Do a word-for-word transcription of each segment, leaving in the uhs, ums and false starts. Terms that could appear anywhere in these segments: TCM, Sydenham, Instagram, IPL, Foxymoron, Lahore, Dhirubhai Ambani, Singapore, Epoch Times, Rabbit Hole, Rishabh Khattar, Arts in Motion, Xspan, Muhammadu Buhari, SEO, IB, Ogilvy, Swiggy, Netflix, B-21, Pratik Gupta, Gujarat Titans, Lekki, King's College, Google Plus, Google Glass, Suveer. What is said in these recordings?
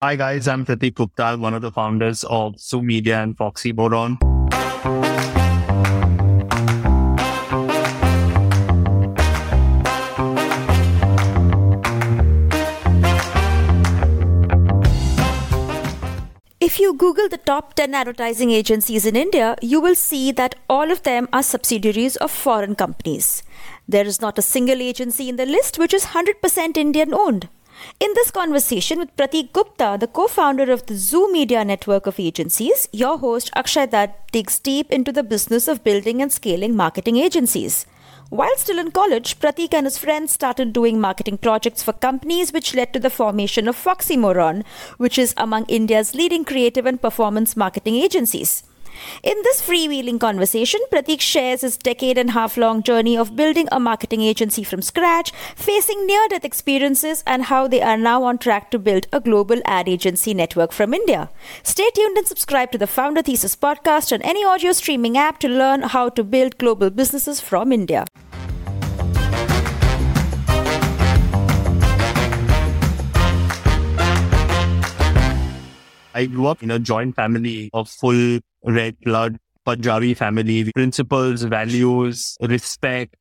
Hi guys, I'm Pratik Gupta, one of the founders of Zoo Media and Foxy Bodon. If you Google the top ten advertising agencies in India, you will see that all of them are subsidiaries of foreign companies. There is not a single agency in the list which is one hundred percent Indian owned. In this conversation with Pratik Gupta, the co-founder of the Zoo Media network of agencies, your host Akshay Datt digs deep into the business of building and scaling marketing agencies. While still in college, Pratik and his friends started doing marketing projects for companies, which led to the formation of Foxymoron, which is among India's leading creative and performance marketing agencies. In this freewheeling conversation, Pratik shares his decade and half long journey of building a marketing agency from scratch, facing near-death experiences, and how they are now on track to build a global ad agency network from India. Stay tuned and subscribe to the Founder Thesis podcast on any audio streaming app to learn how to build global businesses from India. I grew up in a joint family of full red blood Punjabi family. Principles, values, respect.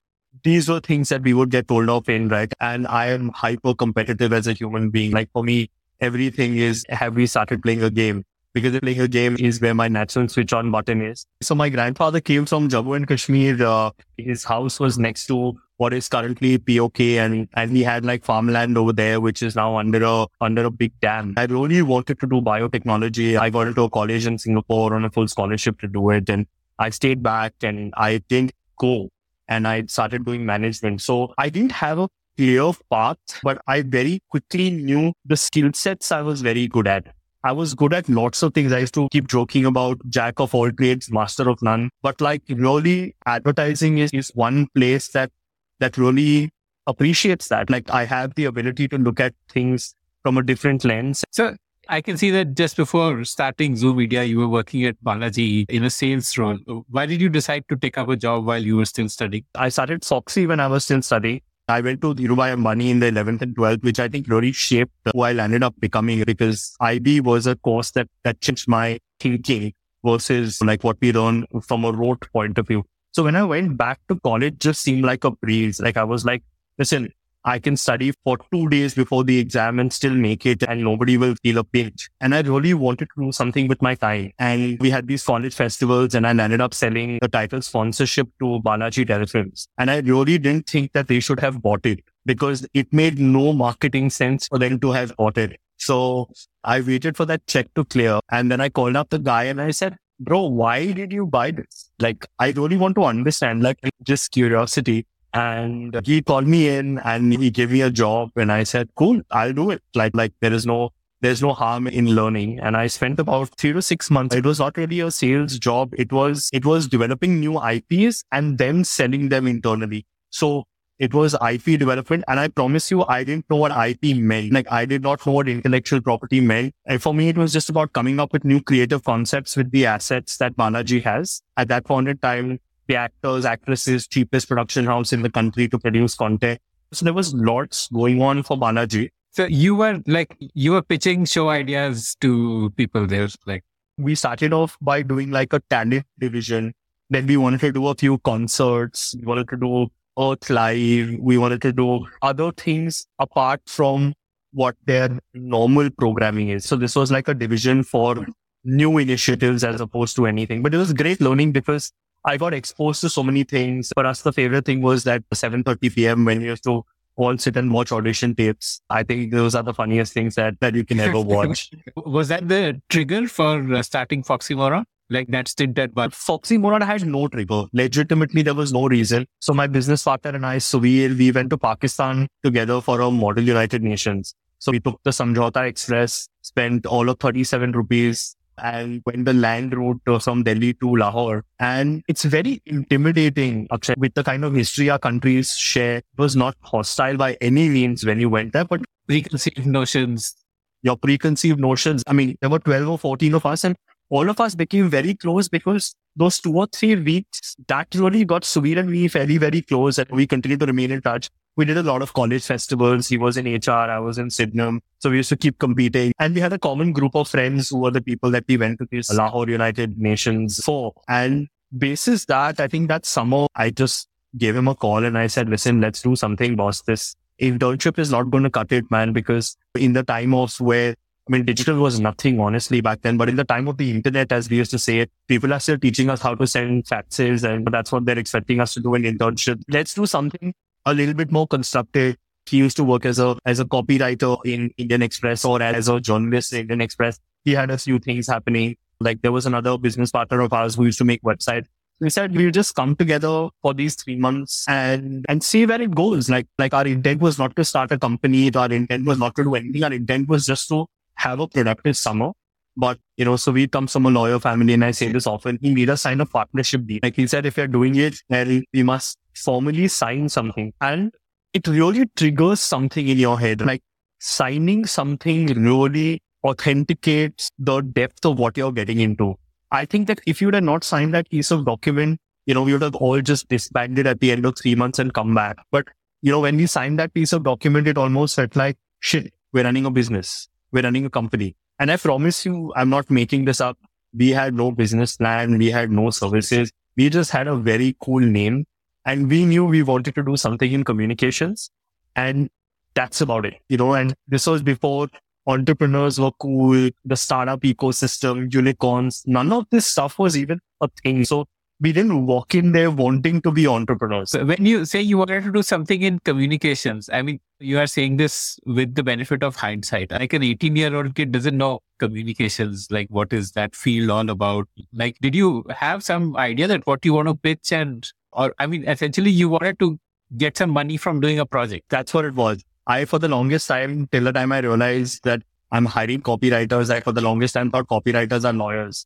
These were things that we would get told off in, right? And I am hyper competitive as a human being. Like for me, everything is, have we started playing a game? Because playing a game is where my natural switch on button is. So my grandfather came from Jammu and Kashmir. Uh, his house was next to what is currently P O K, and and we had like farmland over there, which is now under a under a big dam. I really wanted to do biotechnology. I got into a college in Singapore on a full scholarship to do it, and I stayed back and I didn't go, and I started doing management. So I didn't have a clear path, but I very quickly knew the skill sets I was very good at. I was good at lots of things. I used to keep joking about jack of all trades, master of none. But like really advertising is, is one place that that really appreciates that. Like I have the ability to look at things from a different lens. So I can see that just before starting Zoo Media, you were working at Balaji in a sales role. Why did you decide to take up a job while you were still studying? I started Foxy when I was still studying. I went to Dhirubhai Ambani in the eleventh and twelfth, which I think really shaped who I landed up becoming, because I B was a course that, that changed my thinking versus like what we learn from a rote point of view. So when I went back to college, it just seemed like a breeze. Like I was like, listen, I can study for two days before the exam and still make it, and nobody will feel a pinch. And I really wanted to do something with my time. And we had these college festivals, and I ended up selling the title sponsorship to Balaji Telefilms. And I really didn't think that they should have bought it, because it made no marketing sense for them to have bought it. So I waited for that check to clear. And then I called up the guy and I said, bro, why did you buy this? Like, I really want to understand, like just curiosity. And he called me in and he gave me a job, and I said, cool, I'll do it. Like, like there is no, there's no harm in learning. And I spent about three to six months. It was not really a sales job. It was, it was developing new I Ps and then selling them internally. So it was I P development. And I promise you, I didn't know what I P meant. Like I did not know what intellectual property meant. And for me, it was just about coming up with new creative concepts with the assets that Balaji has. At that point in time, the actors, actresses, cheapest production house in the country to produce content. So there was lots going on for Balaji. So you were like, you were pitching show ideas to people there. Like we started off by doing like a talent division. Then we wanted to do a few concerts. We wanted to do Earth Live. We wanted to do other things apart from what their normal programming is. So this was like a division for new initiatives as opposed to anything. But it was great learning because I got exposed to so many things. For us, the favorite thing was that seven thirty p.m. when we used to all sit and watch audition tapes. I think those are the funniest things that, that you can ever watch. Was that the trigger for starting Foxymoron? Like that stint at one? Foxymoron had no trigger. Legitimately, there was no reason. So my business partner and I, Suveer, we went to Pakistan together for a Model United Nations. So we took the Samjhauta Express, spent all of thirty-seven rupees. And went the land route from Delhi to Lahore. And it's very intimidating, Akshay, with the kind of history our countries share. It was not hostile by any means when you went there, but preconceived notions. Your preconceived notions. I mean, there were twelve or fourteen of us, and all of us became very close because those two or three weeks, that really got Suveer and me very, very close, and we continued to remain in touch. we did a lot of college festivals. He was in H R, I was in Sydenham. So we used to keep competing. And we had a common group of friends who were the people that we went to this Lahore United Nations for. And basis that, I think that summer, I just gave him a call and I said, listen, let's do something, boss. This internship is not going to cut it, man, because in the time of where, I mean, digital was nothing, honestly, back then. But in the time of the internet, as we used to say, people are still teaching us how to send faxes, and but that's what they're expecting us to do in internship. Let's do something a little bit more constructive. He used to work as a as a copywriter in Indian Express or as a journalist in Indian Express. He had a few things happening. Like there was another business partner of ours who used to make websites. We said, we'll just come together for these three months and, and see where it goes. Like, like our intent was not to start a company. Our intent was not to do anything. Our intent was just to have a productive summer. But, you know, so we come from a lawyer family, and I say this often, he made us sign a partnership deal. Like he said, if you're doing it, then we must formally sign something. And it really triggers something in your head. Like signing something really authenticates the depth of what you're getting into. I think that if you had not signed that piece of document, you know, we would have all just disbanded at the end of three months and come back. But, you know, when we signed that piece of document, it almost felt like, shit, we're running a business. We're running a company. And I promise you, I'm not making this up. We had no business plan. We had no services. We just had a very cool name. And we knew we wanted to do something in communications. And that's about it, you know, and this was before entrepreneurs were cool, the startup ecosystem, unicorns, none of this stuff was even a thing. So we didn't walk in there wanting to be entrepreneurs. So when you say you wanted to do something in communications, I mean, you are saying this with the benefit of hindsight. Like an eighteen-year-old kid doesn't know communications. Like what is that field all about? Like, did you have some idea that what you want to pitch and, or I mean, essentially you wanted to get some money from doing a project? That's what it was. I, for the longest time, till the time I realized that I'm hiring copywriters, I, for the longest time, thought copywriters are lawyers.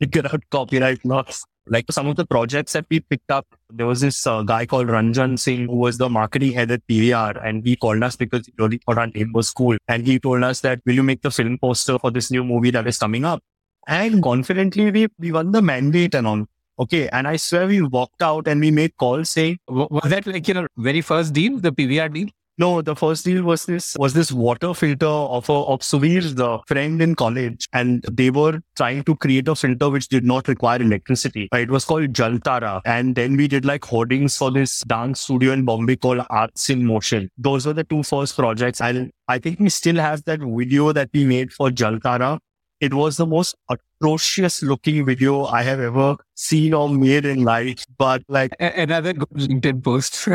Figure out copyright laws. Like some of the projects that we picked up, there was this uh, guy called Ranjan Singh, who was the marketing head at P V R. And he called us because he really thought our name was cool. And he told us that, will you make the film poster for this new movie that is coming up? And confidently, we, we won the mandate and all. Okay. And I swear we walked out and we made calls saying... Was that like your very first deal, the P V R deal? No, the first deal was this was this water filter of a, of Suveer, the friend in college, and they were trying to create a filter which did not require electricity. It was called Jaltara, and then we did like hoardings for this dance studio in Bombay called Arts in Motion. Those were the two first projects, and I think we still have that video that we made for Jaltara. It was the most atrocious looking video I have ever seen or made in life. But like a- another good LinkedIn post,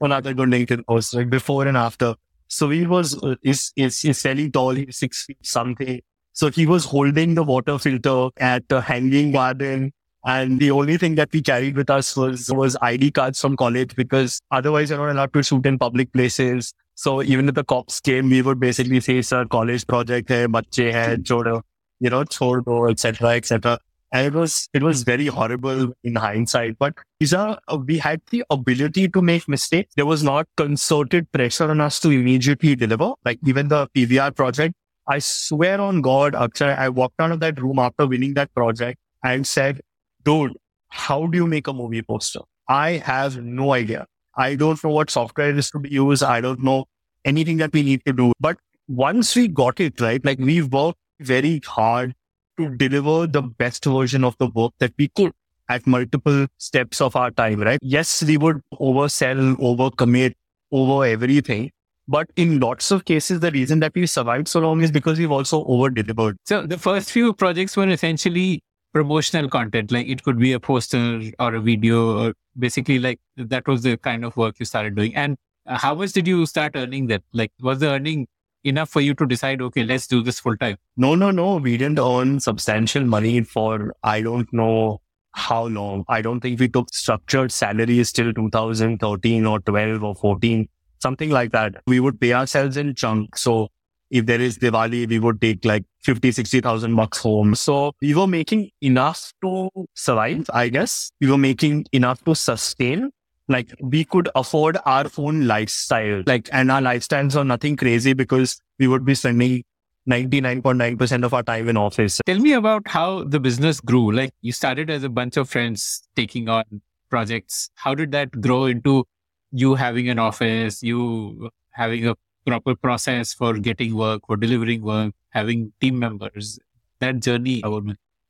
another good LinkedIn post, like before and after. So he was uh, is is is fairly tall, he's six feet something. So he was holding the water filter at a hanging garden, and the only thing that we carried with us was was I D cards from college, because otherwise you're not allowed to shoot in public places. So even if the cops came, we would basically say, sir, college project hai, bacche hai, chodo, you know, chodo, et cetera, et cetera. And it was, it was very horrible in hindsight. But these are, we had the ability to make mistakes. There was not concerted pressure on us to immediately deliver. Like even the P V R project, I swear on God, Akshay, I walked out of that room after winning that project and said, dude, how do you make a movie poster? I have no idea. I don't know what software is to be used. I don't know anything that we need to do. But once we got it right, like we worked very hard to deliver the best version of the work that we could at multiple steps of our time, right? Yes, we would oversell, overcommit, over everything. But in lots of cases, the reason that we survived so long is because we've also over-delivered. So the first few projects were essentially promotional content, like it could be a poster or a video, or basically like that was the kind of work you started doing. And how much did you start earning that? Like, was the earning enough for you to decide, okay, let's do this full time? No, no, no. We didn't earn substantial money for, I don't know how long. I don't think we took structured salaries till two thousand thirteen or twelve or fourteen, something like that. We would pay ourselves in chunks. So if there is Diwali, we would take like fifty, sixty thousand bucks home. So we were making enough to survive, I guess. We were making enough to sustain. Like we could afford our own lifestyle. Like, and our lifestyles are nothing crazy because we would be spending ninety-nine point nine percent of our time in office. Tell me about how the business grew. Like you started as a bunch of friends taking on projects. How did that grow into you having an office, you having a proper process for getting work, for delivering work, having team members, that journey.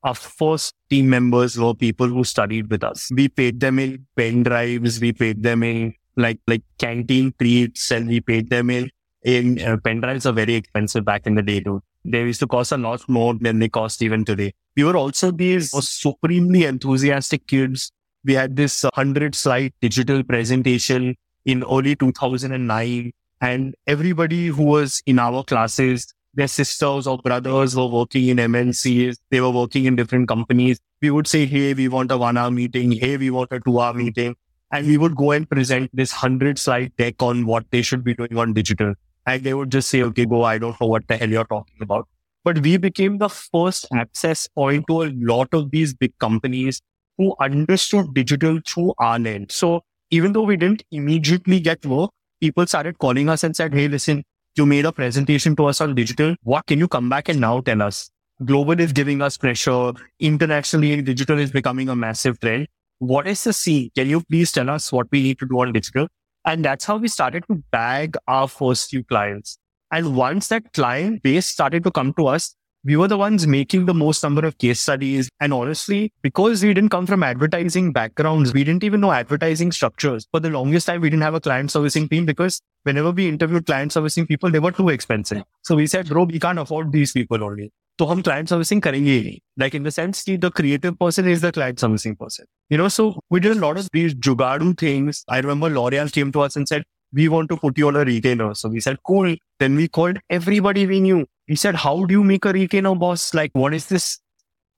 Of course, team members were people who studied with us. We paid them in pen drives, we paid them in like like canteen treats, and we paid them in, in uh, pen drives are very expensive back in the day too. They used to cost a lot more than they cost even today. We were also these supremely enthusiastic kids. We had this hundred-slide digital presentation in early two thousand nine. And everybody who was in our classes, their sisters or brothers were working in M N Cs. They were working in different companies. We would say, hey, we want a one-hour meeting. Hey, we want a two-hour meeting. And we would go and present this hundred-slide deck on what they should be doing on digital. And they would just say, okay, go, I don't know what the hell you're talking about. But we became the first access point to a lot of these big companies who understood digital through our lens. So even though we didn't immediately get work, people started calling us and said, hey, listen, you made a presentation to us on digital. What can you come back and now tell us? Global is giving us pressure. Internationally, digital is becoming a massive trend. What is the scene? Can you please tell us what we need to do on digital? And that's how we started to bag our first few clients. And once that client base started to come to us, we were the ones making the most number of case studies. And honestly, because we didn't come from advertising backgrounds, we didn't even know advertising structures. For the longest time, we didn't have a client servicing team because whenever we interviewed client servicing people, they were too expensive. So we said, bro, we can't afford these people only. So hum client servicing karenge. Like in the sense, the creative person is the client servicing person. You know, so we did a lot of these jugadu things. I remember L'Oreal came to us and said, we want to put you on a retainer. So we said, cool. Then we called everybody we knew. We said, how do you make a retainer, boss? Like, what is this?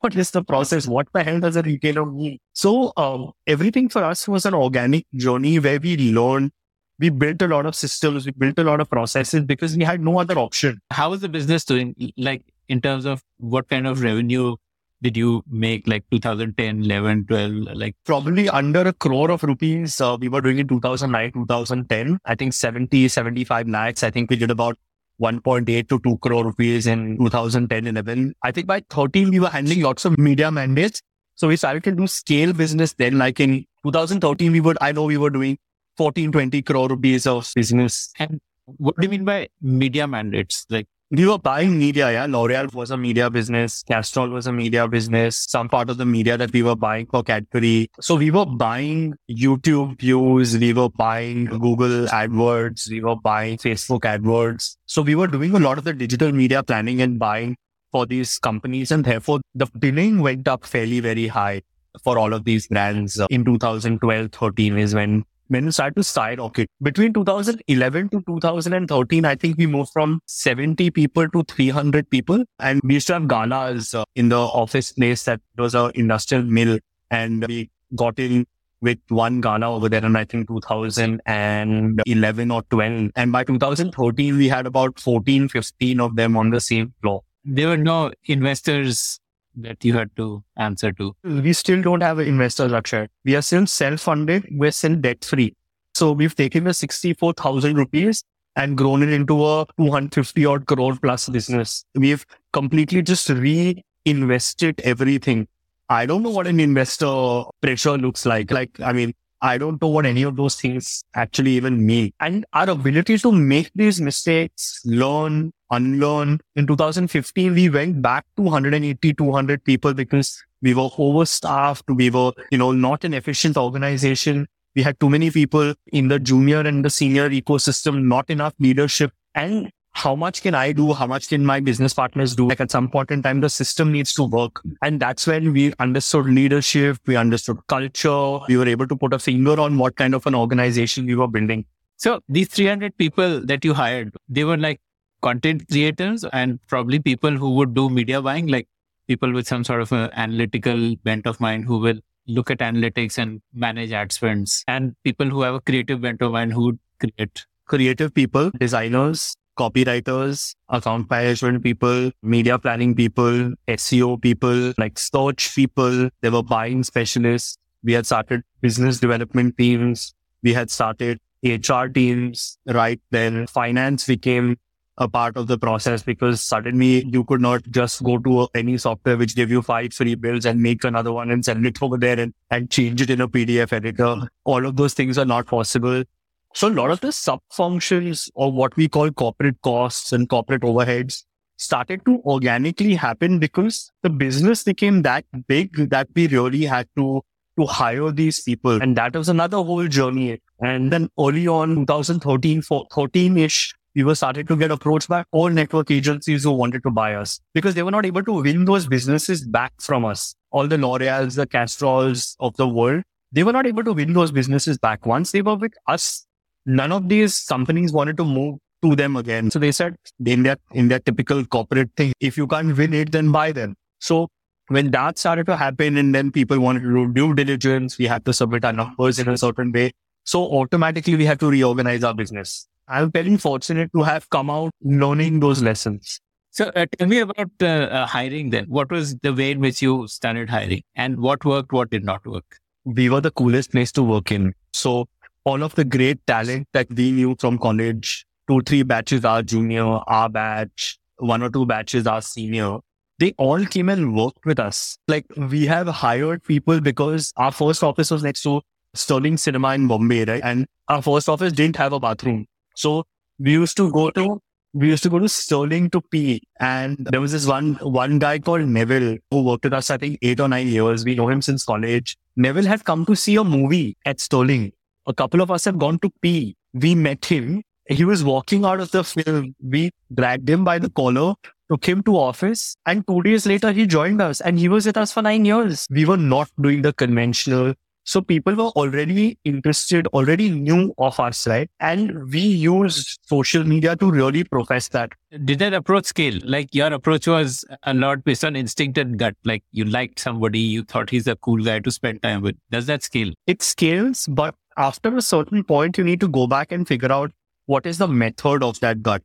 What is the process? What the hell does a retainer mean? So um, everything for us was an organic journey where we learned. We built a lot of systems. We built a lot of processes because we had no other option. How was the business doing? Like in terms of what kind of revenue did you make like two thousand ten, eleven, twelve? Like probably under a crore of rupees. Uh, we were doing in two thousand nine, two thousand ten. I think seventy, seventy-five lakhs. I think we did about one point eight to two crore rupees in two thousand ten, eleven. I think by thirteen, we were handling lots of media mandates. So we started to do scale business then. Like in two thousand thirteen, we would, I know we were doing fourteen, twenty crore rupees of business. And what do you mean by media mandates? Like we were buying media, yeah. L'Oreal was a media business. Castrol was a media business. Some part of the media that we were buying for Cadbury. So we were buying YouTube views. We were buying Google AdWords. We were buying Facebook AdWords. So we were doing a lot of the digital media planning and buying for these companies. And therefore, the billing went up fairly, very high for all of these brands. In two thousand twelve, thirteen is when When we started to skyrocket. Between two thousand eleven to two thousand thirteen, I think we moved from seventy people to three hundred people. And we used to have galas uh, in the office place that was an industrial mill. And we got in with one gala over there in I think two thousand eleven or twelve. And by two thousand thirteen, we had about fourteen, fifteen of them on the same floor. There were no investors that you had to answer to. We still don't have an investor structure. We are still self-funded. We're still debt-free. So we've taken the sixty-four thousand rupees and grown it into a two hundred fifty odd crore plus business. We've completely just reinvested everything. I don't know what an investor pressure looks like. Like, I mean, I don't know what any of those things actually even mean. And our ability to make these mistakes, learn, unlearn. In two thousand fifteen, we went back to one hundred eighty, two hundred people because we were overstaffed. We were, you know, not an efficient organization. We had too many people in the junior and the senior ecosystem, not enough leadership. And how much can I do? How much can my business partners do? Like at some point in time, the system needs to work. And that's when we understood leadership. We understood culture. We were able to put a finger on what kind of an organization we were building. So these three hundred people that you hired, they were like content creators and probably people who would do media buying, like people with some sort of an analytical bent of mind who will look at analytics and manage ad spends, and people who have a creative bent of mind who would create. Creative people, designers, copywriters, account management people, media planning people, S E O people, like search people. They were buying specialists. We had started business development teams. We had started H R teams, right? Then finance became a part of the process because suddenly you could not just go to any software which gave you five free bills and make another one and send it over there and, and change it in a P D F editor. All of those things are not possible. So a lot of the sub-functions or what we call corporate costs and corporate overheads started to organically happen because the business became that big that we really had to to hire these people. And that was another whole journey. And then early on, twenty thirteen, fourteen-ish, we were started to get approached by all network agencies who wanted to buy us because they were not able to win those businesses back from us. All the L'Oreals, the Castrols of the world, they were not able to win those businesses back. Once they were with us, none of these companies wanted to move to them again. So they said, in their, in their typical corporate thing, if you can't win it, then buy them. So when that started to happen and then people wanted to do due diligence, we had to submit our numbers in a certain way. So automatically we had to reorganize our business. I'm very fortunate to have come out learning those lessons. So uh, tell me about uh, uh, hiring then. What was the way in which you started hiring and what worked, what did not work? We were the coolest place to work in. So all of the great talent that we knew from college, two, three batches, our junior, our batch, one or two batches, our senior, they all came and worked with us. Like we have hired people because our first office was next to Sterling Cinema in Bombay, right? And our first office didn't have a bathroom. So we used to go to, we used to go to Sterling to pee. And there was this one, one guy called Neville who worked with us, I think eight or nine years. We know him since college. Neville had come to see a movie at Sterling. A couple of us have gone to pee. We met him. He was walking out of the film. We dragged him by the collar, took him to office. And two days later, he joined us and he was with us for nine years. We were not doing the conventional. So people were already interested, already knew of us, right? And we used social media to really profess that. Did that approach scale? Like your approach was a lot based on instinct and gut. Like you liked somebody, you thought he's a cool guy to spend time with. Does that scale? It scales, but after a certain point, you need to go back and figure out what is the method of that gut.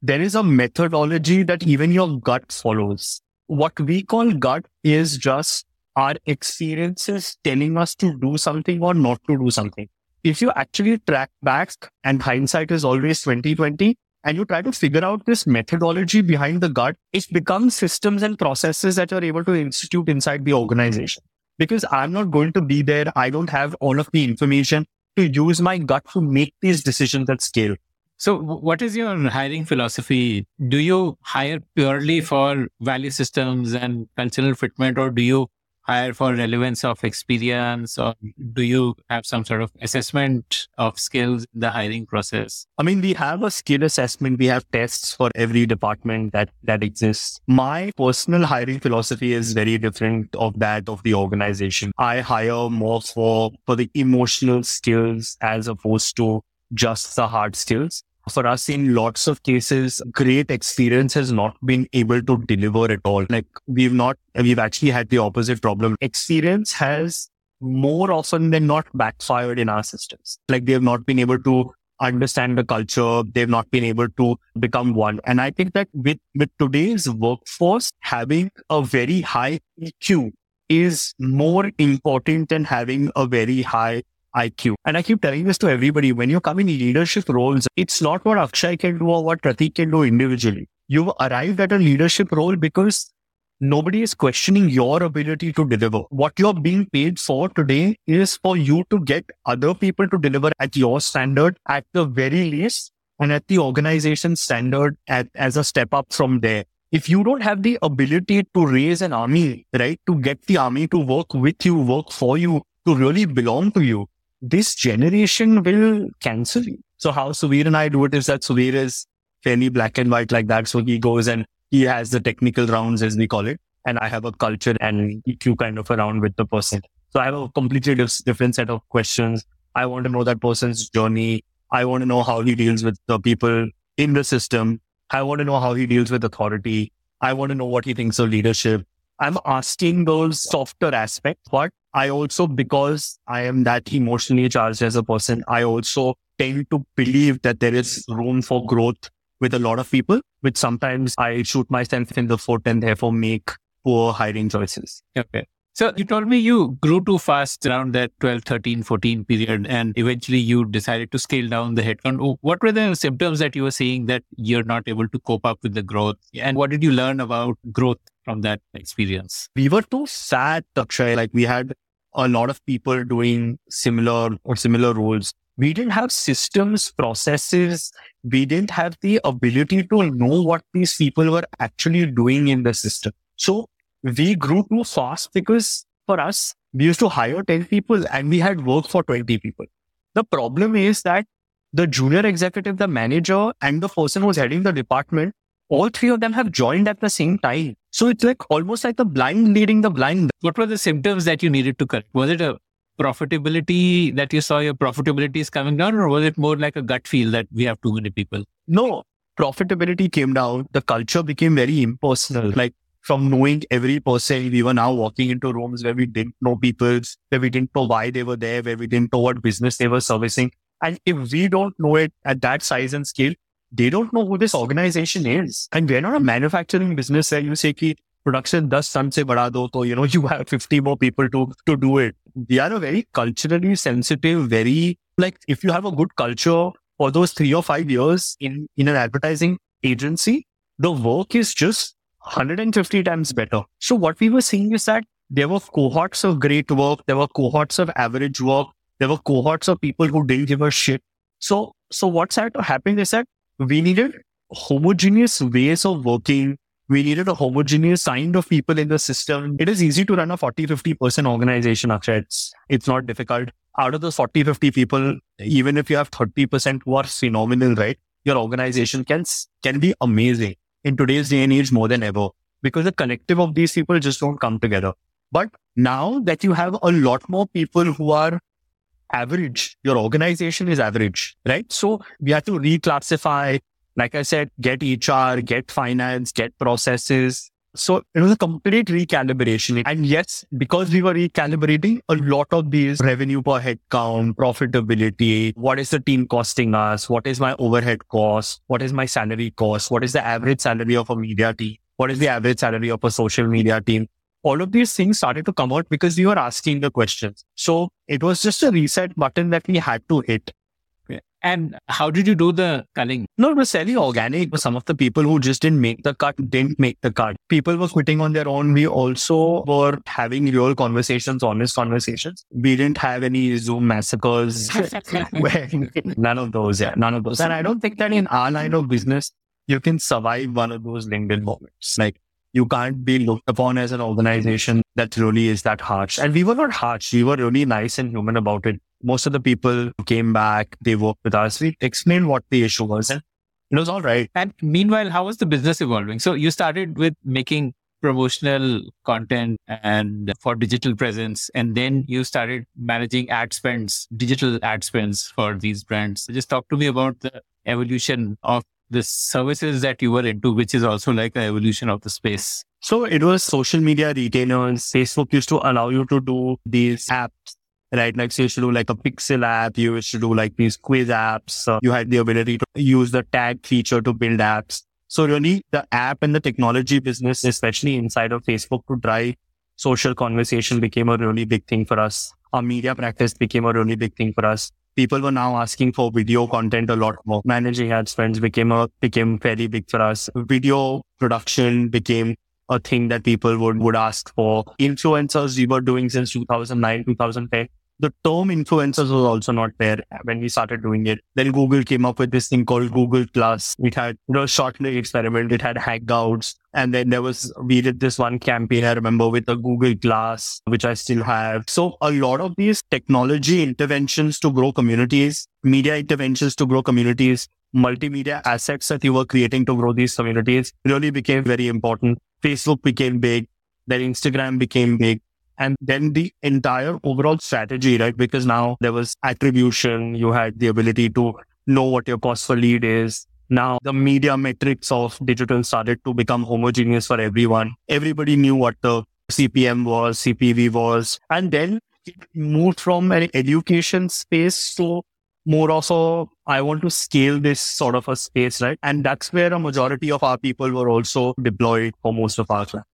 There is a methodology that even your gut follows. What we call gut is just our experiences telling us to do something or not to do something. If you actually track back, and hindsight is always twenty twenty, and you try to figure out this methodology behind the gut, it becomes systems and processes that you're able to institute inside the organization. Because I'm not going to be there. I don't have all of the information to use my gut to make these decisions at scale. So what is your hiring philosophy? Do you hire purely for value systems and cultural fitment, or do you hire for relevance of experience, or do you have some sort of assessment of skills in the hiring process? I mean, we have a skill assessment. We have tests for every department that, that exists. My personal hiring philosophy is very different of that of the organization. I hire more for, for the emotional skills as opposed to just the hard skills. For us, in lots of cases, great experience has not been able to deliver at all. Like we've not, we've actually had the opposite problem. Experience has more often than not backfired in our systems. Like they've not been able to understand the culture. They've not been able to become one. And I think that with, with today's workforce, having a very high E Q is more important than having a very high I Q. And I keep telling this to everybody, when you come in leadership roles, it's not what Akshay can do or what Pratik can do individually. You've arrived at a leadership role because nobody is questioning your ability to deliver. What you're being paid for today is for you to get other people to deliver at your standard at the very least and at the organization standard at, as a step up from there. If you don't have the ability to raise an army, right, to get the army to work with you, work for you, to really belong to you, this generation will cancel you. So how Suveer and I do it is that Suveer is fairly black and white like that. So he goes and he has the technical rounds, as we call it. And I have a culture and E Q kind of a round with the person. So I have a completely different set of questions. I want to know that person's journey. I want to know how he deals with the people in the system. I want to know how he deals with authority. I want to know what he thinks of leadership. I'm asking those softer aspects, but I also, because I am that emotionally charged as a person, I also tend to believe that there is room for growth with a lot of people, which sometimes I shoot myself in the foot and therefore make poor hiring choices. Okay. So you told me you grew too fast around that twelve, thirteen, fourteen period, and eventually you decided to scale down the headcount. What were the symptoms that you were seeing that you're not able to cope up with the growth? And what did you learn about growth from that experience? We were too fat, Akshay. Like we had a lot of people doing similar or similar roles. We didn't have systems, processes. We didn't have the ability to know what these people were actually doing in the system. So we grew too fast because for us, we used to hire ten people and we had work for twenty people. The problem is that the junior executive, the manager, and the person who's heading the department, all three of them have joined at the same time. So it's like almost like the blind leading the blind. What were the symptoms that you needed to correct? Was it a profitability that you saw your profitability is coming down, or was it more like a gut feel that we have too many people? No, profitability came down. The culture became very impersonal. Like from knowing every person, we were now walking into rooms where we didn't know people, where we didn't know why they were there, where we didn't know what business they were servicing. And if we don't know it at that size and scale, they don't know who this organization is. And we're not a manufacturing business where you say ki production ten ton se bada do, to you know you have fifty more people to to do it. We are a very culturally sensitive, very like if you have a good culture for those three or five years in, in an advertising agency, the work is just one hundred fifty times better. So what we were seeing is that there were cohorts of great work, there were cohorts of average work, there were cohorts of people who didn't give a shit. So so what's had to happen is that we needed homogeneous ways of working. We needed a homogeneous kind of people in the system. It is easy to run a forty, fifty person organization, Akshay. It's, it's not difficult. Out of those forty, fifty people, even if you have thirty percent who are phenomenal, right? Your organization can, can be amazing in today's day and age more than ever because the collective of these people just don't come together. But now that you have a lot more people who are average, your organization is average, right? So we have to reclassify, like I said, get H R, get finance, get processes. So it was a complete recalibration. And yes, because we were recalibrating, a lot of these revenue per head count, profitability, what is the team costing us? What is my overhead cost? What is my salary cost? What is the average salary of a media team? What is the average salary of a social media team? All of these things started to come out because we were asking the questions. So it was just a reset button that we had to hit. And how did you do the culling? No, it was fairly organic. Some of the people who just didn't make the cut, didn't make the cut. People were quitting on their own. We also were having real conversations, honest conversations. We didn't have any Zoom massacres. None of those, yeah. None of those. And I don't think that in our line of business, you can survive one of those LinkedIn moments. Like, you can't be looked upon as an organization that really is that harsh. And we were not harsh. We were really nice and human about it. Most of the people who came back, they worked with us. We explained what the issue was and it was all right. And meanwhile, how was the business evolving? So you started with making promotional content and for digital presence, and then you started managing ad spends, digital ad spends for these brands. So just talk to me about the evolution of the services that you were into, which is also like the evolution of the space. So it was social media retailers. Facebook used to allow you to do these apps, right? Like, so you used to do like a pixel app. You used to do like these quiz apps. Uh, you had the ability to use the tag feature to build apps. So really the app and the technology business, especially inside of Facebook, to drive social conversation became a really big thing for us. Our media practice became a really big thing for us. People were now asking for video content a lot more. Managing ad spends became a, became fairly big for us. Video production became a thing that people would, would ask for. Influencers we were doing since two thousand nine, two thousand ten. The term influencers was also not there when we started doing it. Then Google came up with this thing called Google Plus. It had you know, short-lived experiment. It had hangouts. And then there was, we did this one campaign, I remember, with the Google Glass, which I still have. So a lot of these technology interventions to grow communities, media interventions to grow communities, multimedia assets that you were creating to grow these communities really became very important. Facebook became big. Then Instagram became big. And then the entire overall strategy, right? Because now there was attribution. You had the ability to know what your cost per lead is. Now the media metrics of digital started to become homogeneous for everyone. Everybody knew what the C P M was, C P V was. And then it moved from an education space to more of a, I want to scale this sort of a space, right? And that's where a majority of our people were also deployed for most of our clients.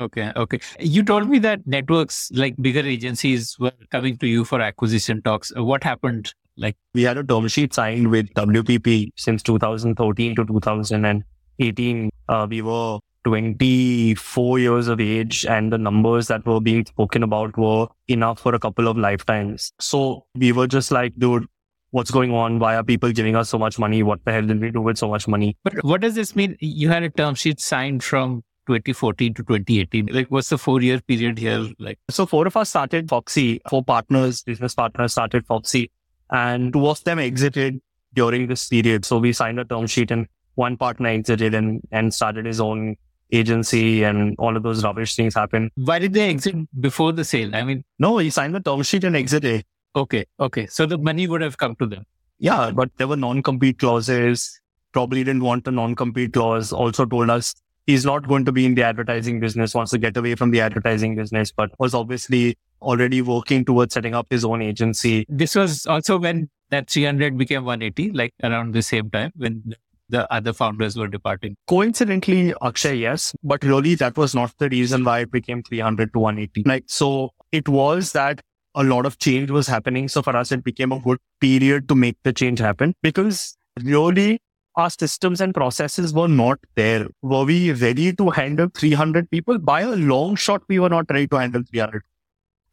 Okay. Okay. You told me that networks like bigger agencies were coming to you for acquisition talks. What happened? Like we had a term sheet signed with W P P since two thousand thirteen to two thousand eighteen. Uh, we were twenty-four years of age and the numbers that were being spoken about were enough for a couple of lifetimes. So we were just like, dude, what's going on? Why are people giving us so much money? What the hell did we do with so much money? But what does this mean? You had a term sheet signed from twenty fourteen to twenty eighteen. Like, what's the four-year period here? Like, so four of us started Foxy. Four partners, business partners started Foxy, and two of them exited during this period. So we signed a term sheet, and one partner exited and, and started his own agency, and all of those rubbish things happened. Why did they exit before the sale? I mean, no, he signed the term sheet and exited. Okay, okay. So the money would have come to them. Yeah, but there were non-compete clauses. Probably didn't want the non-compete clause. Also told us he's not going to be in the advertising business, wants to get away from the advertising business, but was obviously already working towards setting up his own agency. This was also when that three hundred became one eighty, like around the same time when the other founders were departing. Coincidentally, Akshay, yes, but really that was not the reason why it became three hundred to one eighty. Like, so it was that a lot of change was happening. So for us, it became a good period to make the change happen, because really our systems and processes were not there. Were we ready to handle three hundred people? By a long shot, we were not ready to handle three hundred.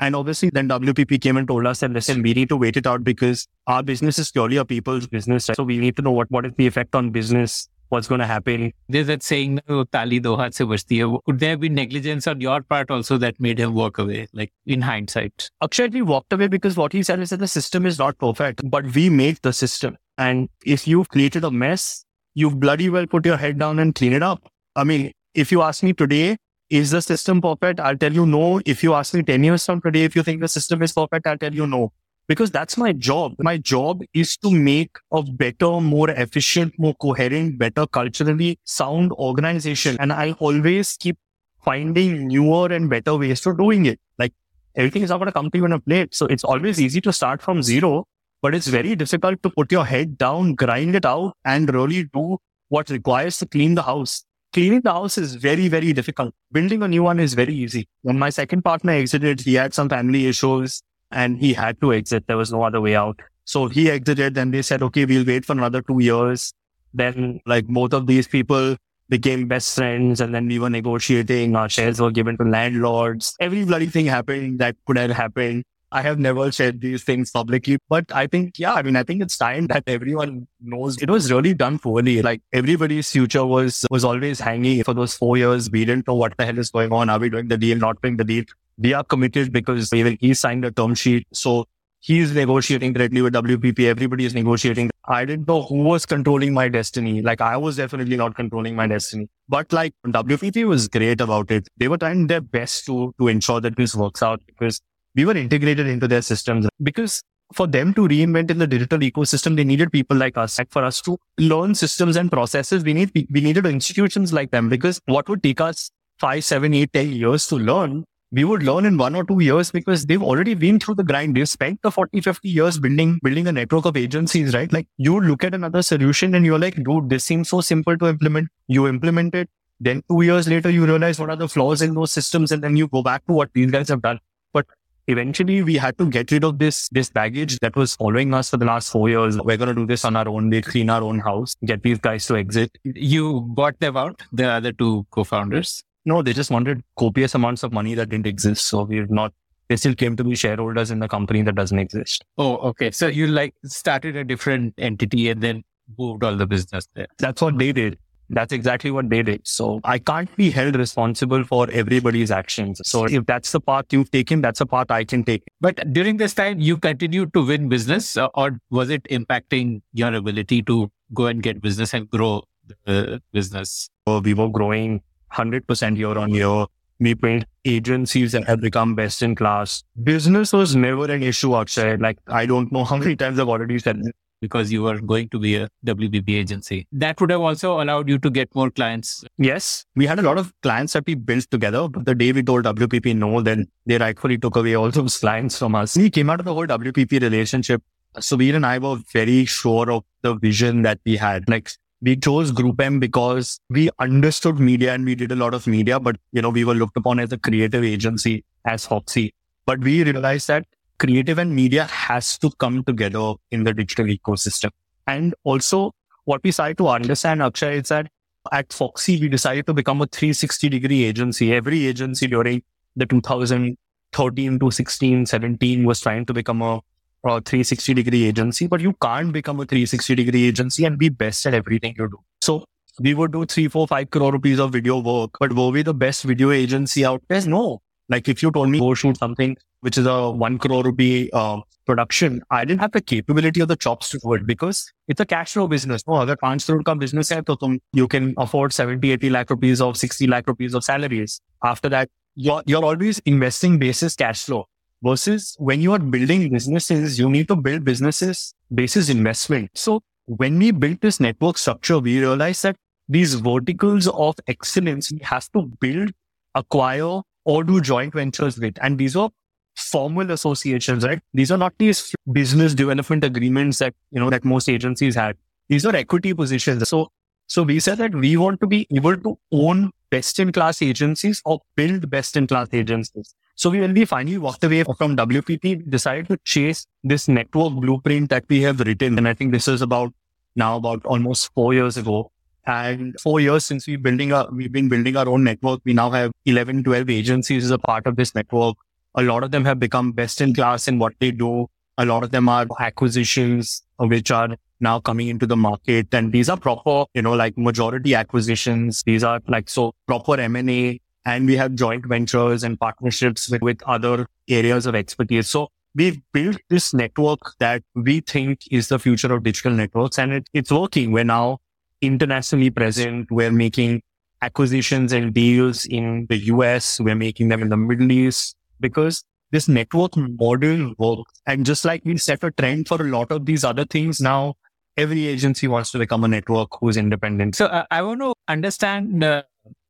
And obviously then W P P came and told us that, listen, we need to wait it out because our business is purely a people's business. Right? So we need to know what, what is the effect on business, what's going to happen. There's that saying, Tali do haath se bachti hai. Could there be negligence on your part also that made him walk away, like in hindsight? Akshay, we walked away because what he said is that the system is not perfect, but we made the system. And if you've created a mess, you've bloody well put your head down and clean it up. I mean, if you ask me today, is the system perfect? I'll tell you no. If you ask me ten years from today, if you think the system is perfect, I'll tell you no. Because that's my job. My job is to make a better, more efficient, more coherent, better culturally sound organization. And I always keep finding newer and better ways to doing it. Like, everything is not going to come to you on a plate. So it's always easy to start from zero. But it's very difficult to put your head down, grind it out, and really do what requires to clean the house. Cleaning the house is very, very difficult. Building a new one is very easy. When my second partner exited, he had some family issues and he had to exit. There was no other way out. So he exited, and they said, okay, we'll wait for another two years. Then, like, both of these people became best friends, and then we were negotiating. Our shares were given to landlords. Every bloody thing happened that could have happened. I have never shared these things publicly, but I think, yeah, I mean, I think it's time that everyone knows it was really done poorly. Like, everybody's future was was always hanging. For those four years, we didn't know what the hell is going on. Are we doing the deal, not doing the deal? We are committed because even he signed a term sheet. So he's negotiating directly with W P P. Everybody is negotiating. I didn't know who was controlling my destiny. Like, I was definitely not controlling my destiny. But like, W P P was great about it. They were trying their best to to ensure that this works out, because we were integrated into their systems. Because for them to reinvent in the digital ecosystem, they needed people like us. Like, for us to learn systems and processes, we need we needed institutions like them, because what would take us five, seven, eight, ten years to learn, we would learn in one or two years, because they've already been through the grind. They've spent the forty, fifty years building building a network of agencies, right? Like, you look at another solution and you're like, dude, this seems so simple to implement. You implement it. Then two years later, you realize what are the flaws in those systems, and then you go back to what these guys have done. But eventually, we had to get rid of this this baggage that was following us for the last four years. We're going to do this on our own. We'll clean our own house, get these guys to exit. You bought them out, the other two co-founders? No, they just wanted copious amounts of money that didn't exist. So we've not, they still came to be shareholders in the company that doesn't exist. Oh, okay. So you like started a different entity and then moved all the business there. That's what they did. That's exactly what they did. So I can't be held responsible for everybody's actions. So if that's the path you've taken, that's a path I can take. But during this time, you continued to win business, or was it impacting your ability to go and get business and grow the business? So we were growing one hundred percent year on year. We built agencies and have become best in class. Business was never an issue, Akshay. Like, I don't know how many times I've already said this. Because you were going to be a W P P agency. That would have also allowed you to get more clients. Yes, we had a lot of clients that we built together. But the day we told W P P no, then they rightfully took away all those clients from us. We came out of the whole W P P relationship. Suveer and I were very sure of the vision that we had. Like, we chose Group M because we understood media and we did a lot of media. But, you know, we were looked upon as a creative agency, as Foxy. But we realized that creative and media has to come together in the digital ecosystem. And also what we started to understand, Akshay, is that at Foxy, we decided to become a three sixty degree agency. Every agency during the two thousand thirteen to sixteen, seventeen was trying to become a a three sixty degree agency, but you can't become a three sixty degree agency and be best at everything you do. So we would do three, four, five crore rupees of video work, but were we the best video agency out there? No. Like if you told me go shoot something, which is a one crore rupee uh, production, I didn't have the capability or the chops to do it because it's a cash flow business. No, agar five crore ka business hai, to you can afford seventy, eighty lakh rupees of sixty lakh rupees of salaries. After that, you're, you're always investing basis cash flow. Versus when you are building businesses, you need to build businesses basis investment. So when we built this network structure, we realized that these verticals of excellence we have to build, acquire, or do joint ventures with. And these are formal associations, right? These are not these business development agreements that, you know, that most agencies had. These are equity positions. So, so we said that we want to be able to own best-in-class agencies or build best-in-class agencies. So when we finally walked away from W P P, we decided to chase this network blueprint that we have written. And I think this is about now about almost four years ago. And four years since we building our, we've been building our own network. We now have eleven, twelve agencies as a part of this network. A lot of them have become best in class in what they do. A lot of them are acquisitions, which are now coming into the market. And these are proper, you know, like majority acquisitions. These are like, so proper M and A. And we have joint ventures and partnerships with, with other areas of expertise. So we've built this network that we think is the future of digital networks. And it, it's working. We're now internationally present. We're making acquisitions and deals in the U S. We're making them in the Middle East because this network model works. And just like we set a trend for a lot of these other things, now every agency wants to become a network who's independent. So uh, I want to understand uh,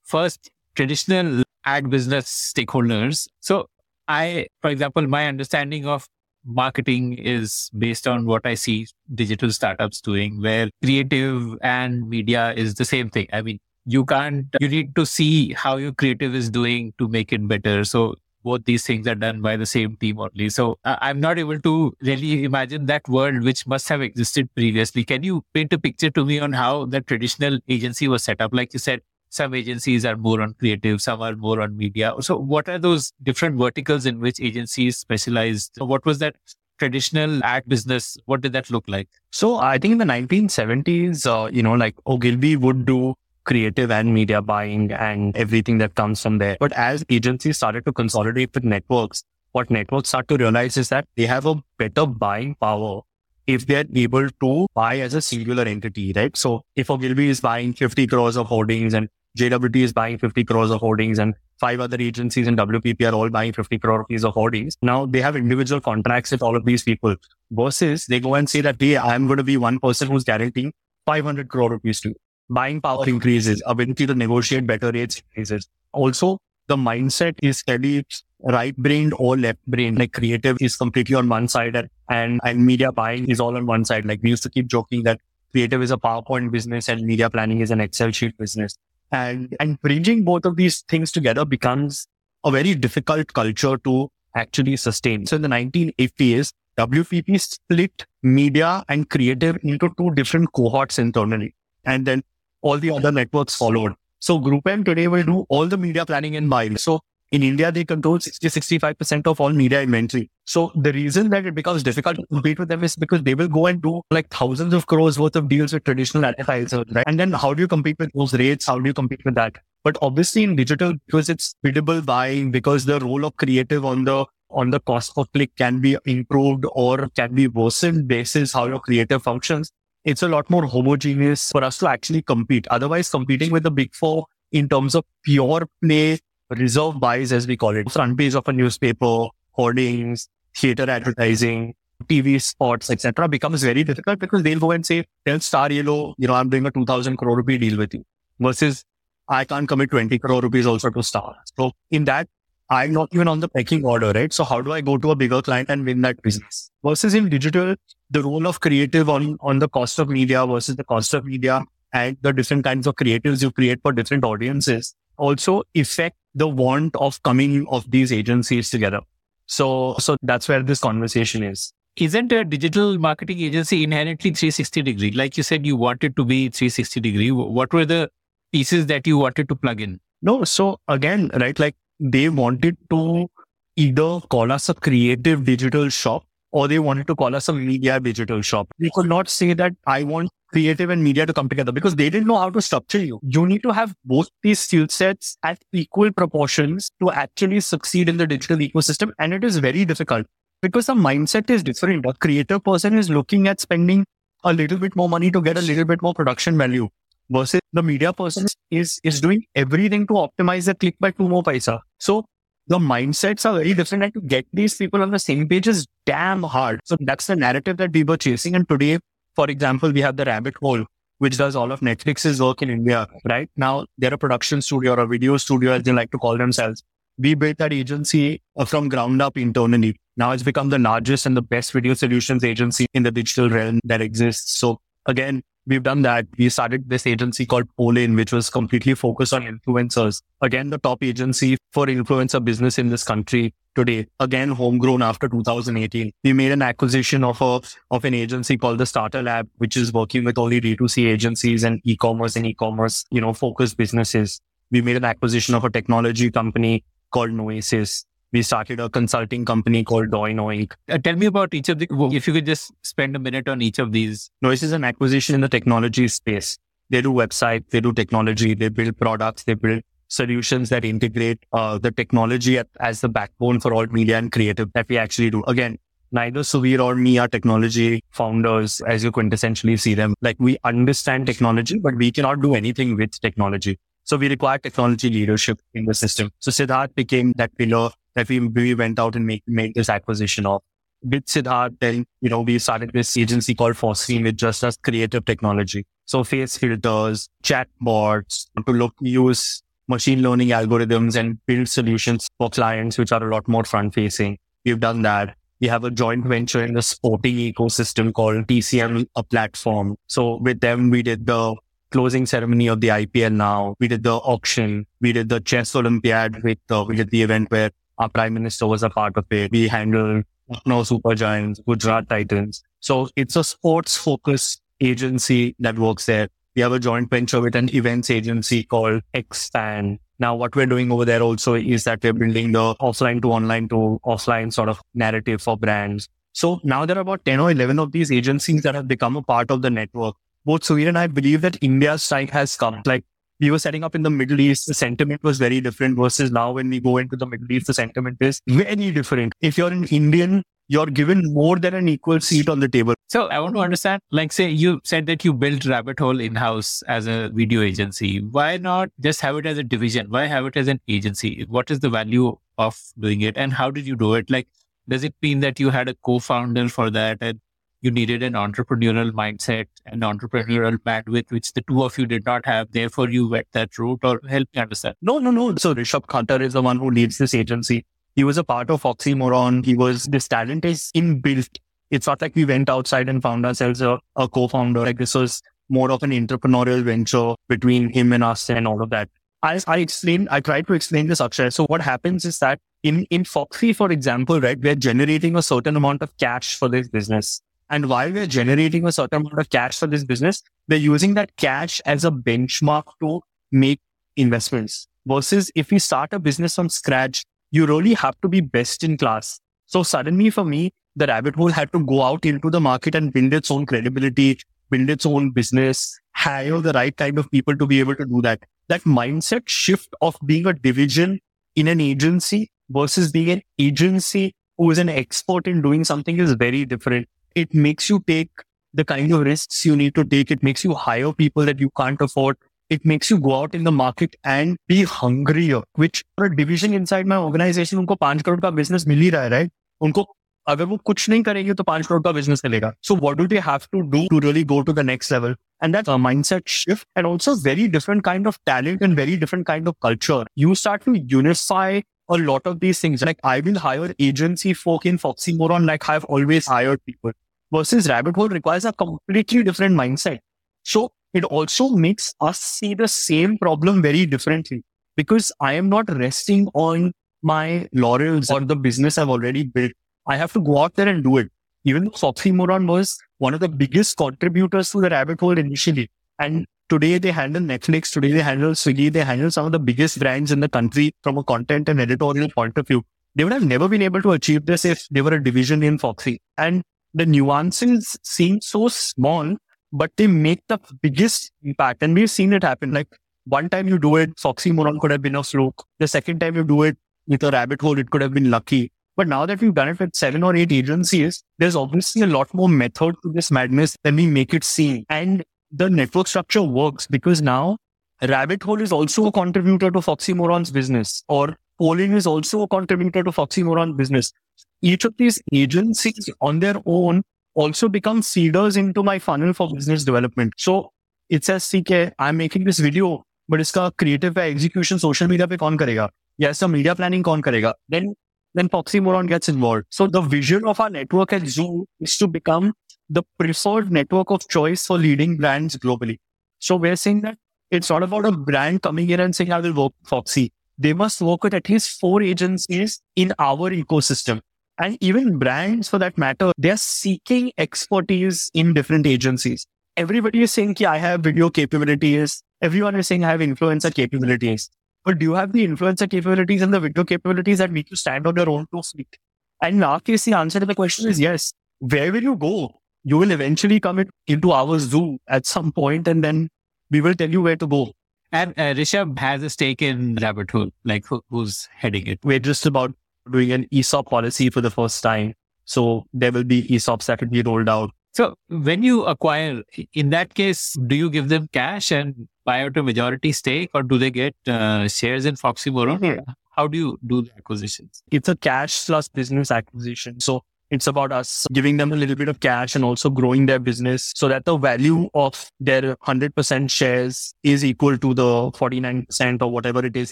first traditional ad business stakeholders. So I, for example, my understanding of marketing is based on what I see digital startups doing, where creative and media is the same thing. I mean, you can't, you need to see how your creative is doing to make it better. So both these things are done by the same team only. So uh, I'm not able to really imagine that world, which must have existed previously. Can you paint a picture to me on how the traditional agency was set up? Like you said, some agencies are more on creative, some are more on media. So what are those different verticals in which agencies specialized? What was that traditional ad business? What did that look like? So I think in the nineteen seventies, uh, you know, like Ogilvy would do creative and media buying and everything that comes from there. But as agencies started to consolidate with networks, what networks start to realize is that they have a better buying power if they're able to buy as a singular entity, right? So if Ogilvy is buying fifty crores of holdings and J W T is buying fifty crores of holdings and five other agencies in W P P are all buying fifty crore rupees of holdings. Now they have individual contracts with all of these people versus they go and say that, hey, I'm going to be one person who's guaranteeing five hundred crore rupees to you. Buying power increases, ability to negotiate better rates increases. Also, the mindset is steady right-brained or left-brained. Like creative is completely on one side and, and media buying is all on one side. Like we used to keep joking that creative is a PowerPoint business and media planning is an Excel sheet business. And and bridging both of these things together becomes a very difficult culture to actually sustain. So in the nineteen eighties, W P P split media and creative into two different cohorts internally. And then all the other networks followed. So Group M today will do all the media planning and buying. So in India, they control sixty to sixty-five percent of all media inventory. So the reason that it becomes difficult to compete with them is because they will go and do like thousands of crores worth of deals with traditional advertisers, right? And then how do you compete with those rates? How do you compete with that? But obviously in digital, because it's biddable buying, because the role of creative on the on the cost per click can be improved or can be worsened basis how your creative functions, it's a lot more homogeneous for us to actually compete. Otherwise, competing with the big four in terms of pure play, reserve buys, as we call it, front page of a newspaper, hoardings, theater advertising, T V spots, et cetera, becomes very difficult because they'll go and say, tell Star Yellow, you know, I'm doing a two thousand crore rupee deal with you versus I can't commit twenty crore rupees also to Star. So in that, I'm not even on the pecking order, right? So how do I go to a bigger client and win that business? Versus in digital, the role of creative on, on the cost of media versus the cost of media and the different kinds of creatives you create for different audiences also affect the want of coming of these agencies together. So, so that's where this conversation is. Isn't a digital marketing agency inherently three sixty degree? Like you said, you wanted to be three sixty degree. What were the pieces that you wanted to plug in? No. So again, right, like they wanted to either call us a creative digital shop or they wanted to call us a media digital shop. They could not say that I want creative and media to come together because they didn't know how to structure you. You need to have both these skill sets at equal proportions to actually succeed in the digital ecosystem. And it is very difficult because the mindset is different. A creative person is looking at spending a little bit more money to get a little bit more production value versus the media person is, is doing everything to optimize the click by two more paisa. So the mindsets are very different, and to get these people on the same page is damn hard. So that's the narrative that we were chasing. And today, for example, we have the Rabbit Hole, which does all of Netflix's work in India. Right now, they're a production studio or a video studio, as they like to call themselves. We built that agency from ground up internally. Now it's become the largest and the best video solutions agency in the digital realm that exists. So again, we've done that. We started this agency called Pollen, which was completely focused on influencers. Again, the top agency for influencer business in this country today. Again, homegrown after two thousand eighteen. We made an acquisition of a of an agency called the Starter Lab, which is working with only D two C agencies and e-commerce and e-commerce, you know, focused businesses. We made an acquisition of a technology company called Noasis. We started a consulting company called Doino Incorporated. Uh, tell me about each of the, if you could just spend a minute on each of these. Noasis is an acquisition in the technology space. They do websites, they do technology, they build products, they build solutions that integrate uh, the technology as the backbone for all media and creative that we actually do. Again, neither Suveer or me are technology founders as you quintessentially see them. Like, we understand technology, but we cannot do anything with technology. So we require technology leadership in the system. So Siddharth became that pillar that we, we went out and make, made this acquisition of. With Siddharth, then, you know, we started this agency called Foxy with just us creative technology. So face filters, chatbots, to look, use machine learning algorithms and build solutions for clients, which are a lot more front facing. We've done that. We have a joint venture in the sporting ecosystem called T C M, a platform. So with them, we did the closing ceremony of the I P L now. We did the auction. We did the chess Olympiad with, uh, we did the event where our prime minister was a part of it. We handled Lucknow Super Giants, Gujarat Titans. So it's a sports focused agency that works there. We have a joint venture with an events agency called Xspan. Now what we're doing over there also is that we're building the offline to online to offline sort of narrative for brands. So now there are about ten or eleven of these agencies that have become a part of the network. Both Suveer and I believe that India's time has come. Like, we were setting up in the Middle East, the sentiment was very different versus now when we go into the Middle East, the sentiment is very different. If you're an Indian, you're given more than an equal seat on the table. So I want to understand, like, say you said that you built Rabbit Hole in-house as a video agency. Why not just have it as a division? Why have it as an agency? What is the value of doing it? And how did you do it? Like, does it mean that you had a co-founder for that and you needed an entrepreneurial mindset and entrepreneurial bandwidth, which the two of you did not have. Therefore, you went that route, or help me understand. No, no, no. So Rishabh Khattar is the one who leads this agency. He was a part of Foxymoron. He was, this talent is inbuilt. It's not like we went outside and found ourselves a, a co-founder. Like, this was more of an entrepreneurial venture between him and us and all of that. As I explained, I tried to explain this, Akshay. So what happens is that in, in Foxy, for example, right, we're generating a certain amount of cash for this business. And while we're generating a certain amount of cash for this business, we're using that cash as a benchmark to make investments. Versus if we start a business from scratch, you really have to be best in class. So suddenly for me, the Rabbit Hole had to go out into the market and build its own credibility, build its own business, hire the right kind of people to be able to do that. That mindset shift of being a division in an agency versus being an agency who is an expert in doing something is very different. It makes you take the kind of risks you need to take. It makes you hire people that you can't afford. It makes you go out in the market and be hungrier, which for a division inside my organization, unko five crore ka business mil hi raha hai, right? Unko agar wo kuch nahi karenge to five crore ka business milega. So what do they have to do to really go to the next level? And that's a mindset shift and also very different kind of talent and very different kind of culture. You start to unify a lot of these things. Like, I will hire agency folk in Foxymoron like I've always hired people. Versus Rabbit Hole requires a completely different mindset. So it also makes us see the same problem very differently, because I am not resting on my laurels or the business I've already built. I have to go out there and do it. Even though Foxymoron was one of the biggest contributors to the Rabbit Hole initially. And today they handle Netflix, today they handle Swiggy, they handle some of the biggest brands in the country from a content and editorial point of view. They would have never been able to achieve this if they were a division in Foxy. And the nuances seem so small, but they make the biggest impact. And we've seen it happen. Like one time you do it, Foxymoron could have been a fluke. The second time you do it with a Rabbit Hole, it could have been lucky. But now that we've done it with seven or eight agencies, there's obviously a lot more method to this madness than we make it seem. And the network structure works because now Rabbit Hole is also a contributor to Foxymoron's business, or Pollen is also a contributor to Foxymoron business. Each of these agencies on their own also become seeders into my funnel for business development. So it says, okay, I'm making this video, but iska creative pe execution social media pe kaun karega? Yes, the media planning kaun karega? Then, then Foxymoron gets involved. So the vision of our network at Zoo is to become the preferred network of choice for leading brands globally. So we're saying that it's not about a brand coming in and saying, I will work with Foxy. They must work with at least four agencies in our ecosystem. And even brands, for that matter, they're seeking expertise in different agencies. Everybody is saying, ki, I have video capabilities. Everyone is saying, I have influencer capabilities. But do you have the influencer capabilities and the video capabilities that make you stand on your own two feet? And in our case, the answer to the question is yes. Where will you go? You will eventually come into our Zoo at some point, and then we will tell you where to go. And uh, Rishabh has a stake in Rabbit Hole, like who, who's heading it. We're just about doing an ESOP policy for the first time. So there will be ESOPs that will be rolled out. So when you acquire, in that case, do you give them cash and buy out a majority stake, or do they get uh, shares in Foxymoron? Yeah. How do you do the acquisitions? It's a cash plus business acquisition. So it's about us giving them a little bit of cash and also growing their business so that the value of their one hundred percent shares is equal to the forty-nine percent or whatever it is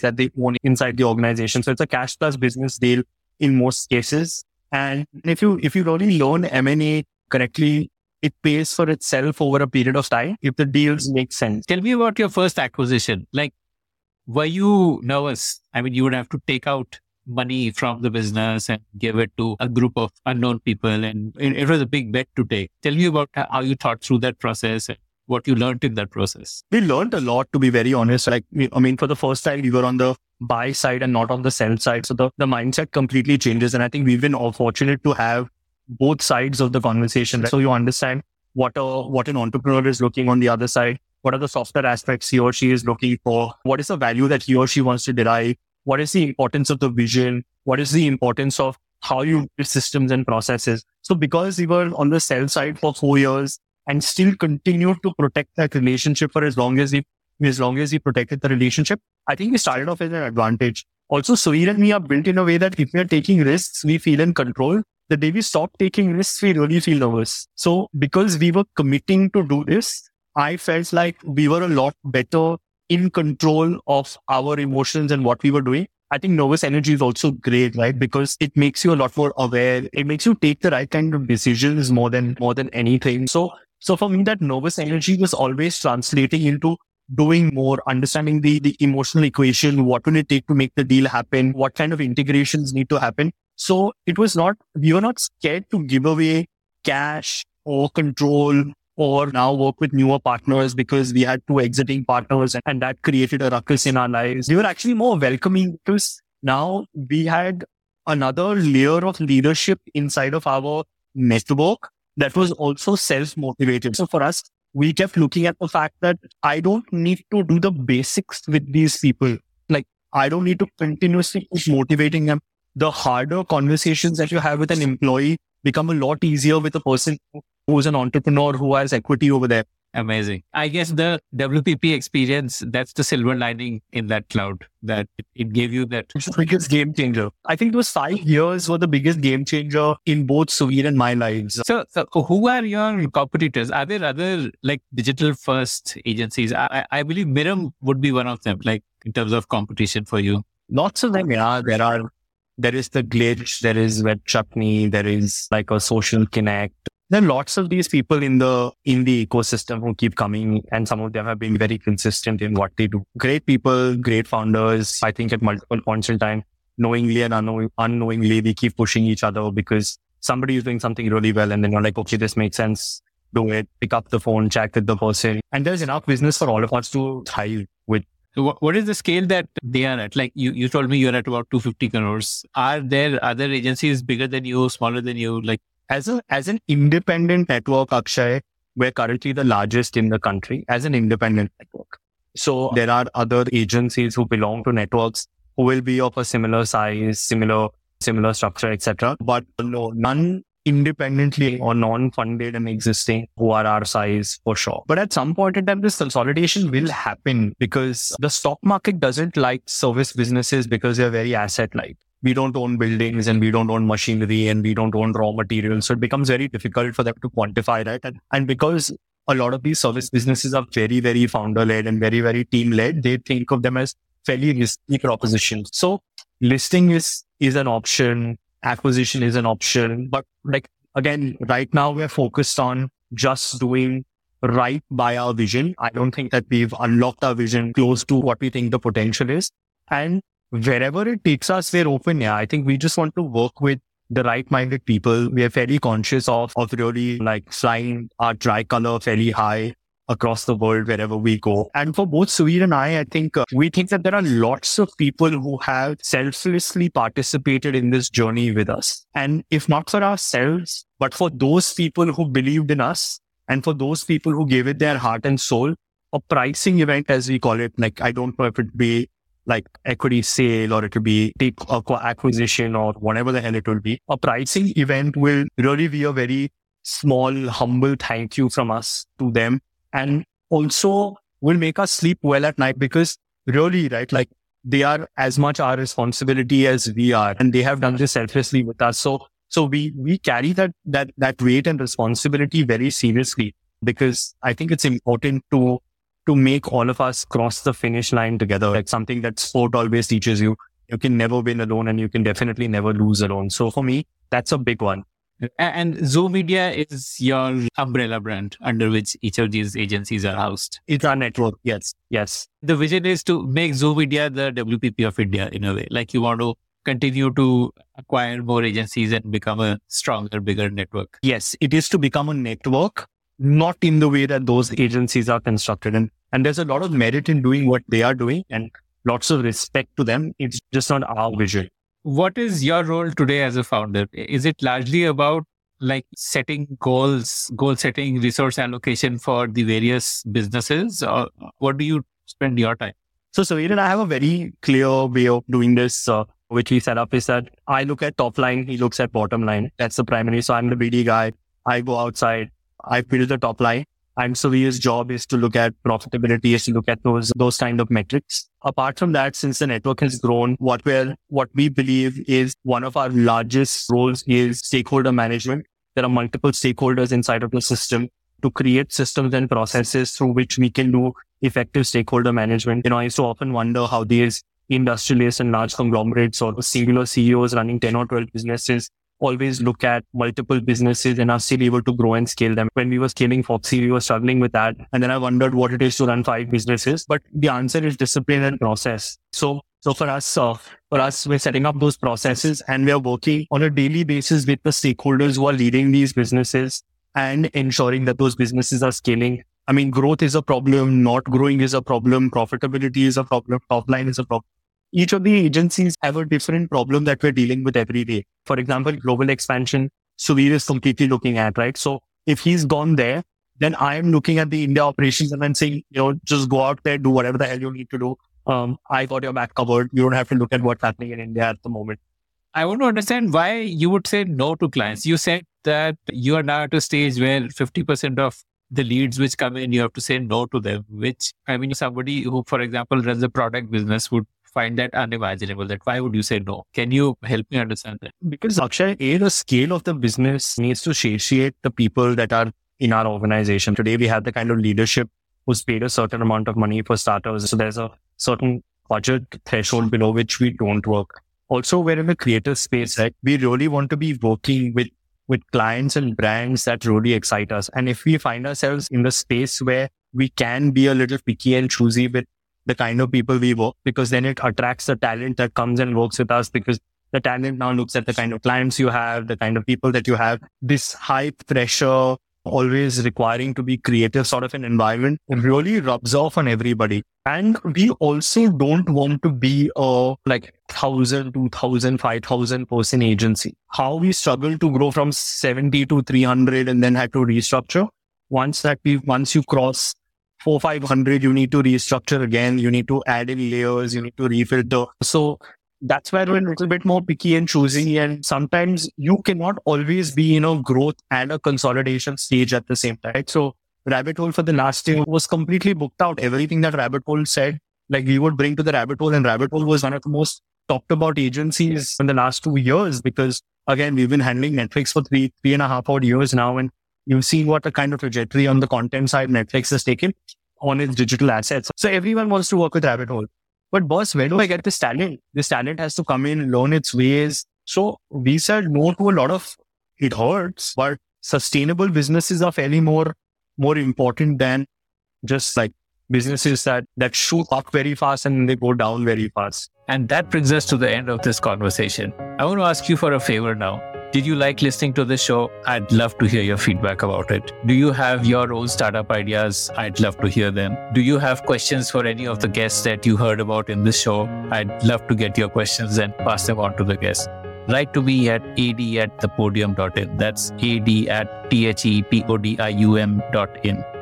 that they own inside the organization. So it's a cash plus business deal in most cases. And if you if you really learn M and A correctly, it pays for itself over a period of time if the deals make sense. Tell me about your first acquisition. Like, were you nervous? I mean, you would have to take out money from the business and give it to a group of unknown people, and it was a big bet to take. Tell me about how you thought through that process and what you learned in that process. We learned a lot, to be very honest. Like, I mean, for the first time, we were on the buy side and not on the sell side. So the, the mindset completely changes. And I think we've been all fortunate to have both sides of the conversation. Right? So you understand what a, what an entrepreneur is looking on the other side. What are the softer aspects he or she is looking for? What is the value that he or she wants to derive? What is the importance of the vision? What is the importance of how you build systems and processes? So because we were on the sell side for four years and still continued to protect that relationship for as long as we, as long as we protected the relationship, I think we started off as an advantage. Also, Suveer and me are built in a way that if we are taking risks, we feel in control. The day we stop taking risks, we really feel nervous. So because we were committing to do this, I felt like we were a lot better in control of our emotions and what we were doing. I think nervous energy is also great, right? Because it makes you a lot more aware. It makes you take the right kind of decisions more than more than anything. So, so for me, that nervous energy was always translating into doing more, understanding the the emotional equation. What will it take to make the deal happen? What kind of integrations need to happen? So it was not, we were not scared to give away cash or control, or now work with newer partners because we had two exiting partners and that created a ruckus in our lives. We were actually more welcoming because now we had another layer of leadership inside of our network that was also self-motivated. So for us, we kept looking at the fact that I don't need to do the basics with these people. Like, I don't need to continuously keep motivating them. The harder conversations that you have with an employee become a lot easier with a person who who's an entrepreneur who has equity over there. Amazing. I guess the W P P experience, that's the silver lining in that cloud, that it gave you that. It's the biggest game changer. I think those five years were the biggest game changer in both Suveer and my lives. So, so who are your competitors? Are there other like digital first agencies? I, I believe Miram would be one of them, like in terms of competition for you. Lots of them, yeah. There are, there is The Glitch, there is Wet Chutney, there is like a Social Connect. There are lots of these people in the in the ecosystem who keep coming, and some of them have been very consistent in what they do. Great people, great founders. I think at multiple points in time, knowingly and unknowing, unknowingly, we keep pushing each other because somebody is doing something really well and then you're like, okay, this makes sense. Do it. Pick up the phone, chat with the person. And there's enough business for all of us to thrive with. So what, what is the scale that they are at? Like you, you told me you're at about two hundred fifty crores. Are there other agencies bigger than you, smaller than you? Like as a as an independent network, Akshay, we're currently the largest in the country as an independent network. So there are other agencies who belong to networks who will be of a similar size, similar similar structure, et cetera. But no, none independently or non-funded and existing who are our size for sure. But at some point in time, this consolidation will happen because the stock market doesn't like service businesses because they're very asset-light. We don't own buildings and we don't own machinery and we don't own raw materials. So it becomes very difficult for them to quantify that. And, and because a lot of these service businesses are very, very founder-led and very, very team-led, they think of them as fairly risky propositions. So listing is is an option. Acquisition is an option. But like, again, right now we're focused on just doing right by our vision. I don't think that we've unlocked our vision close to what we think the potential is. And wherever it takes us, we're open. Yeah, I think we just want to work with the right-minded people. We are fairly conscious of, of really like flying our tricolor fairly high across the world wherever we go. And for both Suveer and I, I think uh, we think that there are lots of people who have selflessly participated in this journey with us. And if not for ourselves, but for those people who believed in us and for those people who gave it their heart and soul, a pricing event, as we call it, like I don't know if it'd be like equity sale or it could be take acquisition or whatever the hell it will be, a pricing event will really be a very small, humble thank you from us to them. And also will make us sleep well at night because really, right, like they are as much our responsibility as we are and they have done this selflessly with us. So so we we carry that that that weight and responsibility very seriously because I think it's important to to make all of us cross the finish line together. Like something that sport always teaches you, you can never win alone and you can definitely never lose alone. So for me, that's a big one. And Zoo Media is your umbrella brand under which each of these agencies are housed. It's our network. Yes. Yes. The vision is to make Zoo Media the W P P of India in a way. Like you want to continue to acquire more agencies and become a stronger, bigger network. Yes. It is to become a network, not in the way that those agencies are constructed. And, and there's a lot of merit in doing what they are doing and lots of respect to them. It's just not our vision. What is your role today as a founder? Is it largely about like setting goals, goal setting, resource allocation for the various businesses? Or what do you spend your time? So, Suveer and I have a very clear way of doing this, uh, which we set up is that I look at top line, he looks at bottom line. That's the primary. So I'm the B D guy. I go outside. I build the top line. And Suveer's job is to look at profitability, is to look at those those kind of metrics. Apart from that, since the network has grown, what we're, what we believe is one of our largest roles is stakeholder management. There are multiple stakeholders inside of the system to create systems and processes through which we can do effective stakeholder management. You know, I used to often wonder how these industrialists and large conglomerates or singular C E Os running ten or twelve businesses always look at multiple businesses and are still able to grow and scale them. When we were scaling Foxy, we were struggling with that. And then I wondered what it is to run five businesses. But the answer is discipline and process. So so for us, uh, for us, we're setting up those processes and we're working on a daily basis with the stakeholders who are leading these businesses and ensuring that those businesses are scaling. I mean, growth is a problem. Not growing is a problem. Profitability is a problem. Top line is a problem. Each of the agencies have a different problem that we're dealing with every day. For example, global expansion, Suveer is completely looking at, right? So if he's gone there, then I am looking at the India operations and then saying, you know, just go out there, do whatever the hell you need to do. Um, I got your back covered. You don't have to look at what's happening in India at the moment. I want to understand why you would say no to clients. You said that you are now at a stage where fifty percent of the leads which come in, you have to say no to them, which, I mean, somebody who, for example, runs a product business would find that unimaginable, that why would you say no? Can you help me understand that? Because Akshay, A, the scale of the business needs to satiate the people that are in our organization. Today, we have the kind of leadership who's paid a certain amount of money for starters. So there's a certain budget threshold below which we don't work. Also, we're in the creative space, right? We really want to be working with, with clients and brands that really excite us. And if we find ourselves in the space where we can be a little picky and choosy with the kind of people we work, because then it attracts the talent that comes and works with us, because the talent now looks at the kind of clients you have, the kind of people that you have. This high pressure always requiring to be creative sort of an environment really rubs off on everybody. And we also don't want to be a like one thousand, two thousand, five thousand person agency. How we struggled to grow from seventy to three hundred and then had to restructure. Once that we, once you cross four, five hundred, you need to restructure again. You need to add in layers. You need to refilter. So that's where we're a little bit more picky and choosy. And sometimes you cannot always be in a growth and a consolidation stage at the same time. Right? So Rabbit Hole for the last year was completely booked out. Everything that Rabbit Hole said, like we would bring to the Rabbit Hole, and Rabbit Hole was one of the most talked about agencies in the last two years because again, we've been handling Netflix for three, three and a half odd years now. And you've seen what a kind of trajectory on the content side Netflix has taken on its digital assets. So everyone wants to work with Rabbit Hole. But boss, where do I get this talent? This talent has to come in, learn its ways. So we said no to a lot of, it hurts, but sustainable businesses are fairly more, more important than just like businesses that, that shoot up very fast and they go down very fast. And that brings us to the end of this conversation. I want to ask you for a favor now. Did you like listening to this show? I'd love to hear your feedback about it. Do you have your own startup ideas? I'd love to hear them. Do you have questions for any of the guests that you heard about in this show? I'd love to get your questions and pass them on to the guests. Write to me at ad at thepodium dot in. That's ad at thepodium dot in.